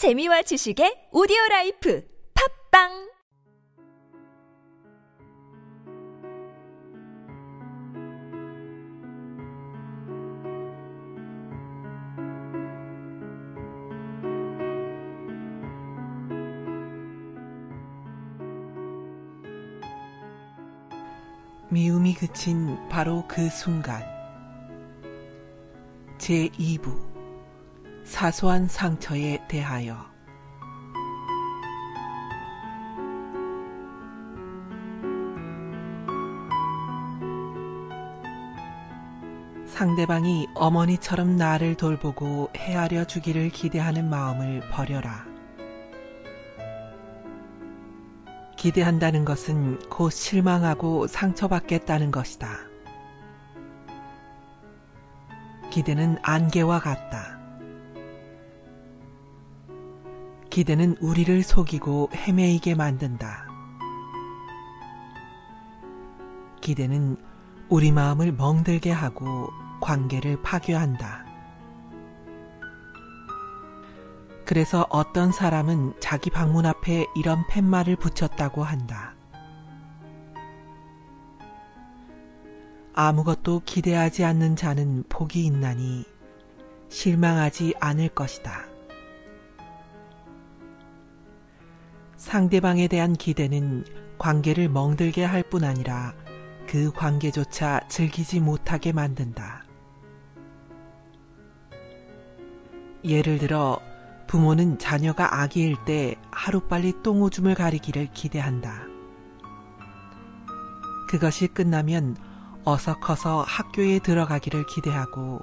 재미와 지식의 오디오라이프 팝빵! 미움이 그친 바로 그 순간. 제2부 사소한 상처에 대하여. 상대방이 어머니처럼 나를 돌보고 헤아려 주기를 기대하는 마음을 버려라. 기대한다는 것은 곧 실망하고 상처받겠다는 것이다. 기대는 안개와 같다. 기대는 우리를 속이고 헤매이게 만든다. 기대는 우리 마음을 멍들게 하고 관계를 파괴한다. 그래서 어떤 사람은 자기 방문 앞에 이런 팻말을 붙였다고 한다. 아무것도 기대하지 않는 자는 복이 있나니 실망하지 않을 것이다. 상대방에 대한 기대는 관계를 멍들게 할 뿐 아니라 그 관계조차 즐기지 못하게 만든다. 예를 들어 부모는 자녀가 아기일 때 하루빨리 똥오줌을 가리기를 기대한다. 그것이 끝나면 어서 커서 학교에 들어가기를 기대하고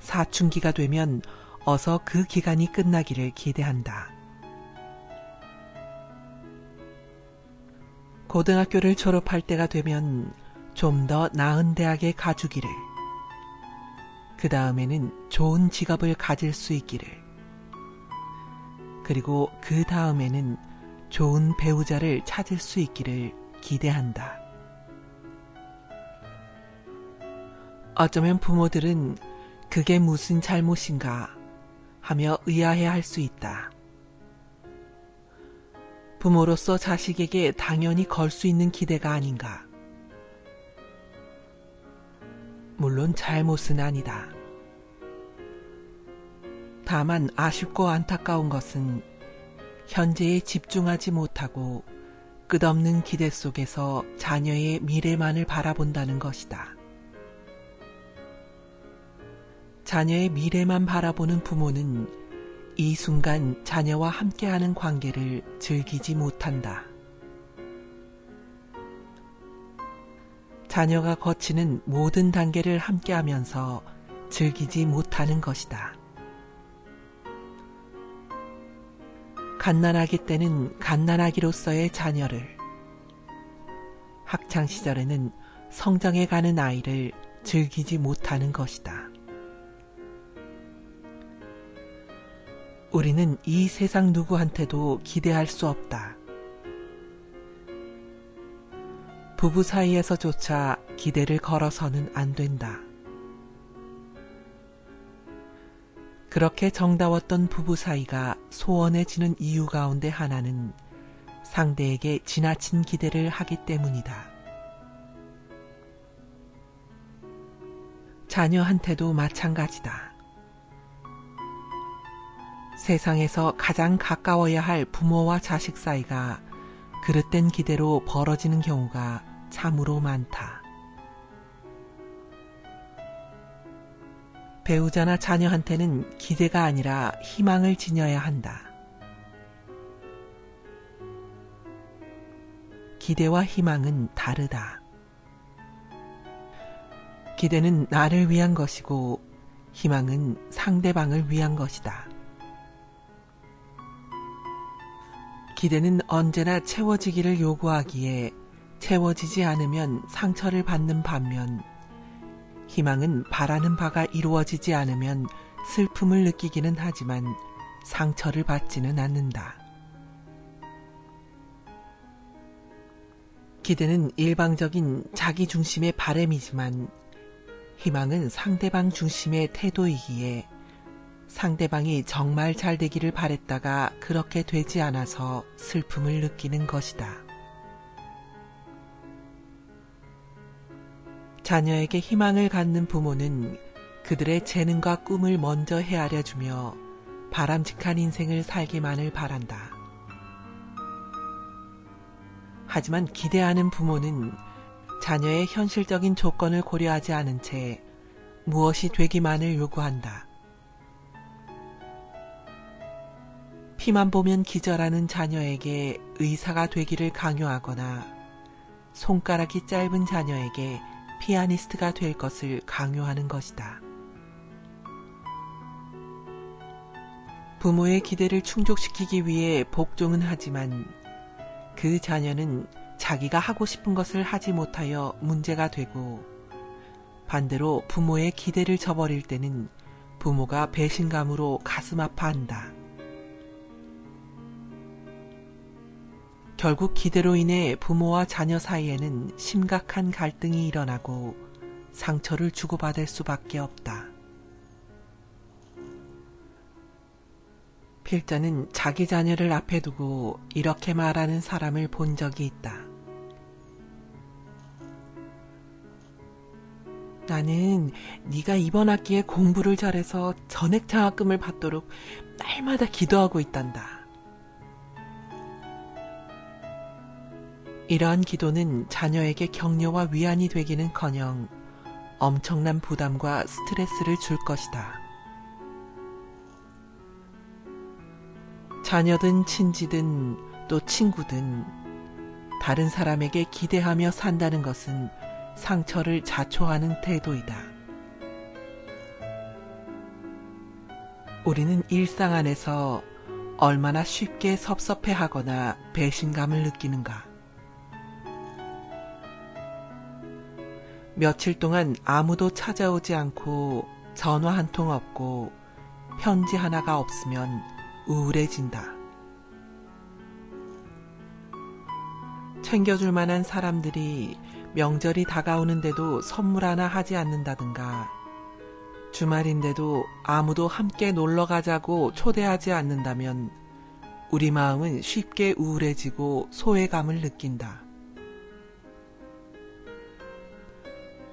사춘기가 되면 어서 그 기간이 끝나기를 기대한다. 고등학교를 졸업할 때가 되면 좀 더 나은 대학에 가주기를, 그 다음에는 좋은 직업을 가질 수 있기를, 그리고 그 다음에는 좋은 배우자를 찾을 수 있기를 기대한다. 어쩌면 부모들은 그게 무슨 잘못인가 하며 의아해할 수 있다. 부모로서 자식에게 당연히 걸 수 있는 기대가 아닌가. 물론 잘못은 아니다. 다만 아쉽고 안타까운 것은 현재에 집중하지 못하고 끝없는 기대 속에서 자녀의 미래만을 바라본다는 것이다. 자녀의 미래만 바라보는 부모는 이 순간 자녀와 함께하는 관계를 즐기지 못한다. 자녀가 거치는 모든 단계를 함께하면서 즐기지 못하는 것이다. 갓난아기 때는 갓난아기로서의 자녀를, 학창시절에는 성장해가는 아이를 즐기지 못하는 것이다. 우리는 이 세상 누구한테도 기대할 수 없다. 부부 사이에서조차 기대를 걸어서는 안 된다. 그렇게 정다웠던 부부 사이가 소원해지는 이유 가운데 하나는 상대에게 지나친 기대를 하기 때문이다. 자녀한테도 마찬가지다. 세상에서 가장 가까워야 할 부모와 자식 사이가 그릇된 기대로 벌어지는 경우가 참으로 많다. 배우자나 자녀한테는 기대가 아니라 희망을 지녀야 한다. 기대와 희망은 다르다. 기대는 나를 위한 것이고 희망은 상대방을 위한 것이다. 기대는 언제나 채워지기를 요구하기에 채워지지 않으면 상처를 받는 반면, 희망은 바라는 바가 이루어지지 않으면 슬픔을 느끼기는 하지만 상처를 받지는 않는다. 기대는 일방적인 자기 중심의 바램이지만 희망은 상대방 중심의 태도이기에 상대방이 정말 잘 되기를 바랬다가 그렇게 되지 않아서 슬픔을 느끼는 것이다. 자녀에게 희망을 갖는 부모는 그들의 재능과 꿈을 먼저 헤아려주며 바람직한 인생을 살기만을 바란다. 하지만 기대하는 부모는 자녀의 현실적인 조건을 고려하지 않은 채 무엇이 되기만을 요구한다. 피만 보면 기절하는 자녀에게 의사가 되기를 강요하거나 손가락이 짧은 자녀에게 피아니스트가 될 것을 강요하는 것이다. 부모의 기대를 충족시키기 위해 복종은 하지만 그 자녀는 자기가 하고 싶은 것을 하지 못하여 문제가 되고, 반대로 부모의 기대를 저버릴 때는 부모가 배신감으로 가슴 아파한다. 결국 기대로 인해 부모와 자녀 사이에는 심각한 갈등이 일어나고 상처를 주고받을 수밖에 없다. 필자는 자기 자녀를 앞에 두고 이렇게 말하는 사람을 본 적이 있다. 나는 네가 이번 학기에 공부를 잘해서 전액 장학금을 받도록 날마다 기도하고 있단다. 이러한 기도는 자녀에게 격려와 위안이 되기는커녕 엄청난 부담과 스트레스를 줄 것이다. 자녀든 친지든 또 친구든 다른 사람에게 기대하며 산다는 것은 상처를 자초하는 태도이다. 우리는 일상 안에서 얼마나 쉽게 섭섭해하거나 배신감을 느끼는가. 며칠 동안 아무도 찾아오지 않고 전화 한 통 없고 편지 하나가 없으면 우울해진다. 챙겨줄 만한 사람들이 명절이 다가오는데도 선물 하나 하지 않는다든가, 주말인데도 아무도 함께 놀러 가자고 초대하지 않는다면 우리 마음은 쉽게 우울해지고 소외감을 느낀다.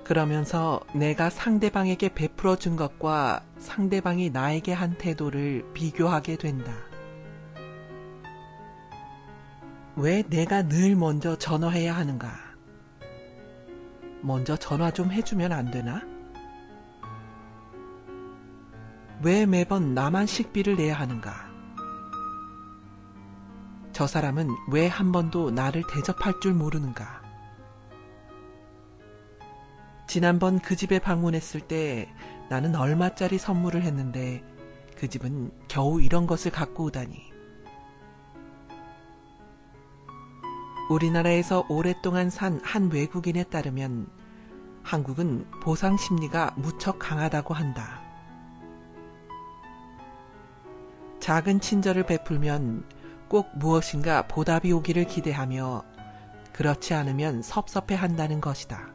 그러면서 내가 상대방에게 베풀어 준 것과 상대방이 나에게 한 태도를 비교하게 된다. 왜 내가 늘 먼저 전화해야 하는가? 먼저 전화 좀 해주면 안 되나? 왜 매번 나만 식비를 내야 하는가? 저 사람은 왜 한 번도 나를 대접할 줄 모르는가? 지난번 그 집에 방문했을 때 나는 얼마짜리 선물을 했는데 그 집은 겨우 이런 것을 갖고 오다니. 우리나라에서 오랫동안 산 한 외국인에 따르면 한국은 보상 심리가 무척 강하다고 한다. 작은 친절을 베풀면 꼭 무엇인가 보답이 오기를 기대하며 그렇지 않으면 섭섭해한다는 것이다.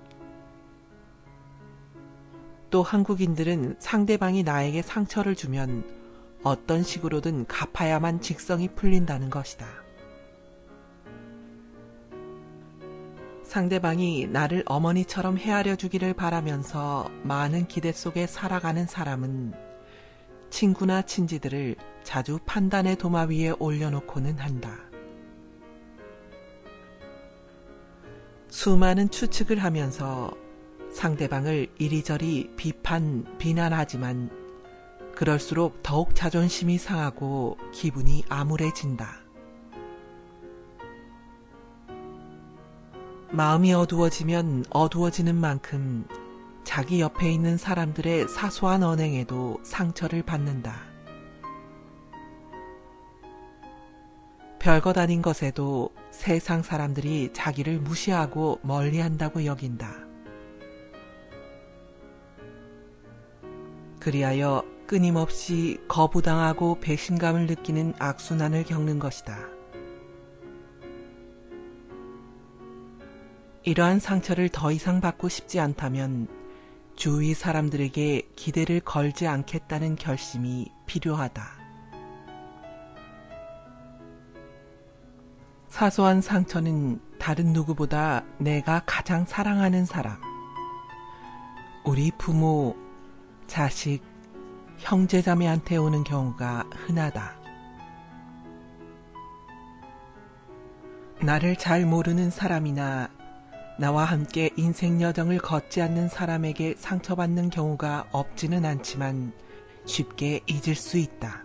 또 한국인들은 상대방이 나에게 상처를 주면 어떤 식으로든 갚아야만 직성이 풀린다는 것이다. 상대방이 나를 어머니처럼 헤아려주기를 바라면서 많은 기대 속에 살아가는 사람은 친구나 친지들을 자주 판단의 도마 위에 올려놓고는 한다. 수많은 추측을 하면서 상대방을 이리저리 비난하지만 그럴수록 더욱 자존심이 상하고 기분이 암울해진다. 마음이 어두워지면 어두워지는 만큼 자기 옆에 있는 사람들의 사소한 언행에도 상처를 받는다. 별것 아닌 것에도 세상 사람들이 자기를 무시하고 멀리한다고 여긴다. 그리하여 끊임없이 거부당하고 배신감을 느끼는 악순환을 겪는 것이다. 이러한 상처를 더 이상 받고 싶지 않다면 주위 사람들에게 기대를 걸지 않겠다는 결심이 필요하다. 사소한 상처는 다른 누구보다 내가 가장 사랑하는 사람, 우리 부모, 자식, 형제자매한테 오는 경우가 흔하다. 나를 잘 모르는 사람이나 나와 함께 인생 여정을 걷지 않는 사람에게 상처받는 경우가 없지는 않지만 쉽게 잊을 수 있다.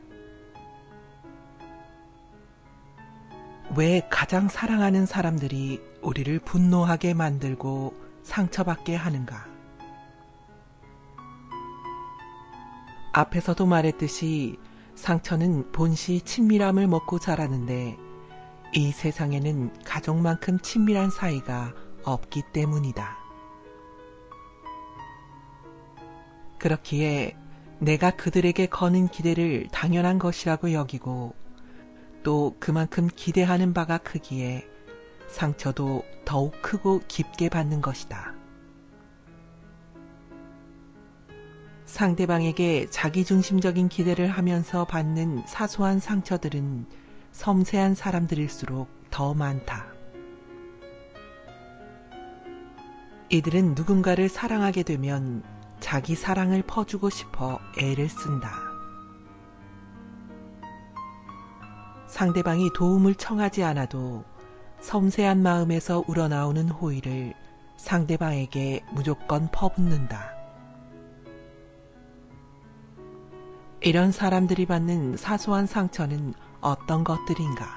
왜 가장 사랑하는 사람들이 우리를 분노하게 만들고 상처받게 하는가? 앞에서도 말했듯이 상처는 본시 친밀함을 먹고 자라는데 이 세상에는 가족만큼 친밀한 사이가 없기 때문이다. 그렇기에 내가 그들에게 거는 기대를 당연한 것이라고 여기고 또 그만큼 기대하는 바가 크기에 상처도 더욱 크고 깊게 받는 것이다. 상대방에게 자기중심적인 기대를 하면서 받는 사소한 상처들은 섬세한 사람들일수록 더 많다. 이들은 누군가를 사랑하게 되면 자기 사랑을 퍼주고 싶어 애를 쓴다. 상대방이 도움을 청하지 않아도 섬세한 마음에서 우러나오는 호의를 상대방에게 무조건 퍼붓는다. 이런 사람들이 받는 사소한 상처는 어떤 것들인가?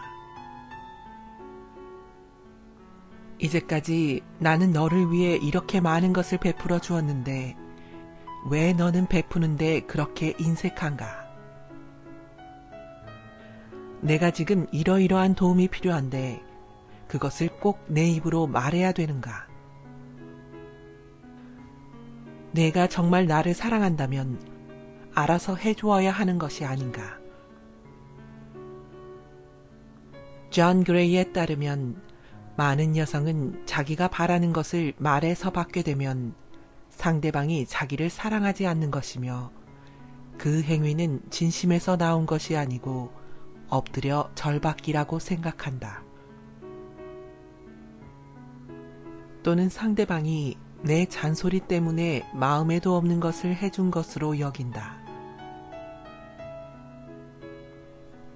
이제까지 나는 너를 위해 이렇게 많은 것을 베풀어 주었는데 왜 너는 베푸는데 그렇게 인색한가? 내가 지금 이러이러한 도움이 필요한데 그것을 꼭 내 입으로 말해야 되는가? 내가 정말 나를 사랑한다면 알아서 해주어야 하는 것이 아닌가? 존 그레이에 따르면 많은 여성은 자기가 바라는 것을 말해서 받게 되면 상대방이 자기를 사랑하지 않는 것이며 그 행위는 진심에서 나온 것이 아니고 엎드려 절받기라고 생각한다. 또는 상대방이 내 잔소리 때문에 마음에도 없는 것을 해준 것으로 여긴다.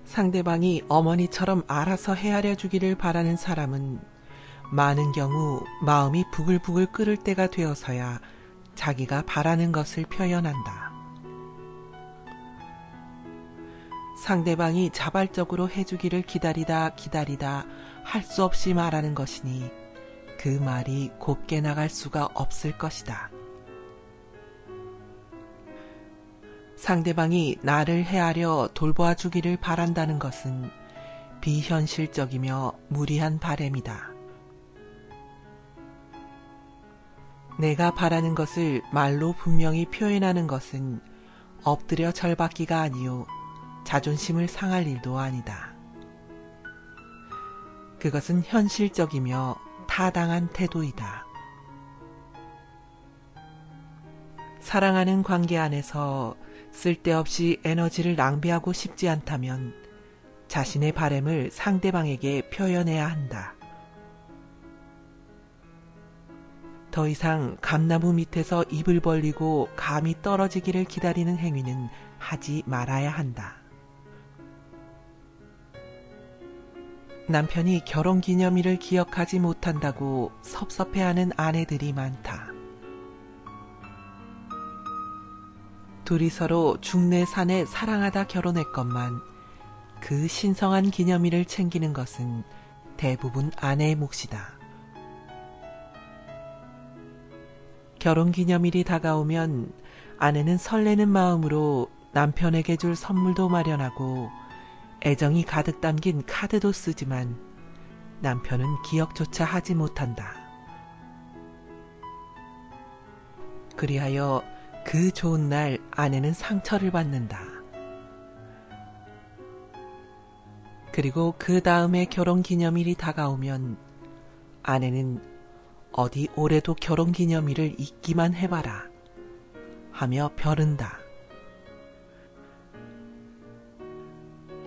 상대방이 어머니처럼 알아서 헤아려 주기를 바라는 사람은 많은 경우 마음이 부글부글 끓을 때가 되어서야 자기가 바라는 것을 표현한다. 상대방이 자발적으로 해주기를 기다리다 할 수 없이 말하는 것이니 그 말이 곱게 나갈 수가 없을 것이다. 상대방이 나를 헤아려 돌보아 주기를 바란다는 것은 비현실적이며 무리한 바램이다. 내가 바라는 것을 말로 분명히 표현하는 것은 엎드려 절받기가 아니오 자존심을 상할 일도 아니다. 그것은 현실적이며 타당한 태도이다. 사랑하는 관계 안에서 쓸데없이 에너지를 낭비하고 싶지 않다면 자신의 바램을 상대방에게 표현해야 한다. 더 이상 감나무 밑에서 입을 벌리고 감이 떨어지기를 기다리는 행위는 하지 말아야 한다. 남편이 결혼기념일을 기억하지 못한다고 섭섭해하는 아내들이 많다. 둘이 서로 중내산에 사랑하다 결혼했건만 그 신성한 기념일을 챙기는 것은 대부분 아내의 몫이다. 결혼기념일이 다가오면 아내는 설레는 마음으로 남편에게 줄 선물도 마련하고 애정이 가득 담긴 카드도 쓰지만 남편은 기억조차 하지 못한다. 그리하여 그 좋은 날 아내는 상처를 받는다. 그리고 그 다음에 결혼기념일이 다가오면 아내는 어디 올해도 결혼기념일을 잊기만 해봐라 하며 벼른다.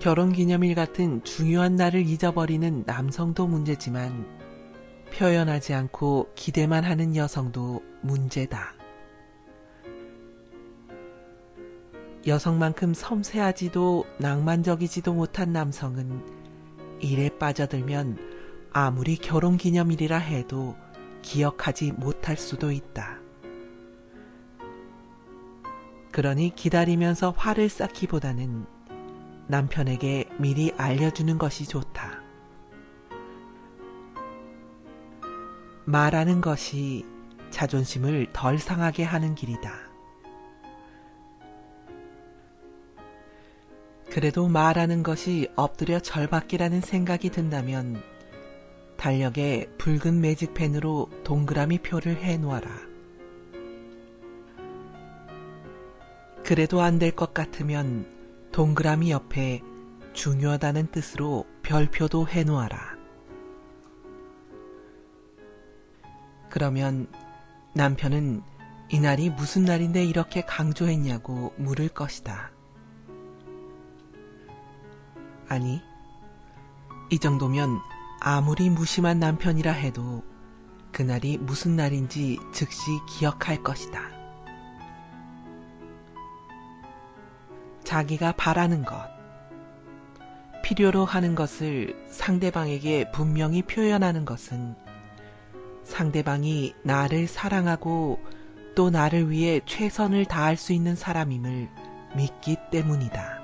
결혼기념일 같은 중요한 날을 잊어버리는 남성도 문제지만 표현하지 않고 기대만 하는 여성도 문제다. 여성만큼 섬세하지도 낭만적이지도 못한 남성은 일에 빠져들면 아무리 결혼기념일이라 해도 기억하지 못할 수도 있다. 그러니 기다리면서 화를 쌓기보다는 남편에게 미리 알려주는 것이 좋다. 말하는 것이 자존심을 덜 상하게 하는 길이다. 그래도 말하는 것이 엎드려 절박기라는 생각이 든다면 달력에 붉은 매직펜으로 동그라미 표를 해놓아라. 그래도 안 될 것 같으면 동그라미 옆에 중요하다는 뜻으로 별표도 해놓아라. 그러면 남편은 이날이 무슨 날인데 이렇게 강조했냐고 물을 것이다. 아니, 이 정도면 아무리 무심한 남편이라 해도 그날이 무슨 날인지 즉시 기억할 것이다. 자기가 바라는 것, 필요로 하는 것을 상대방에게 분명히 표현하는 것은 상대방이 나를 사랑하고 또 나를 위해 최선을 다할 수 있는 사람임을 믿기 때문이다.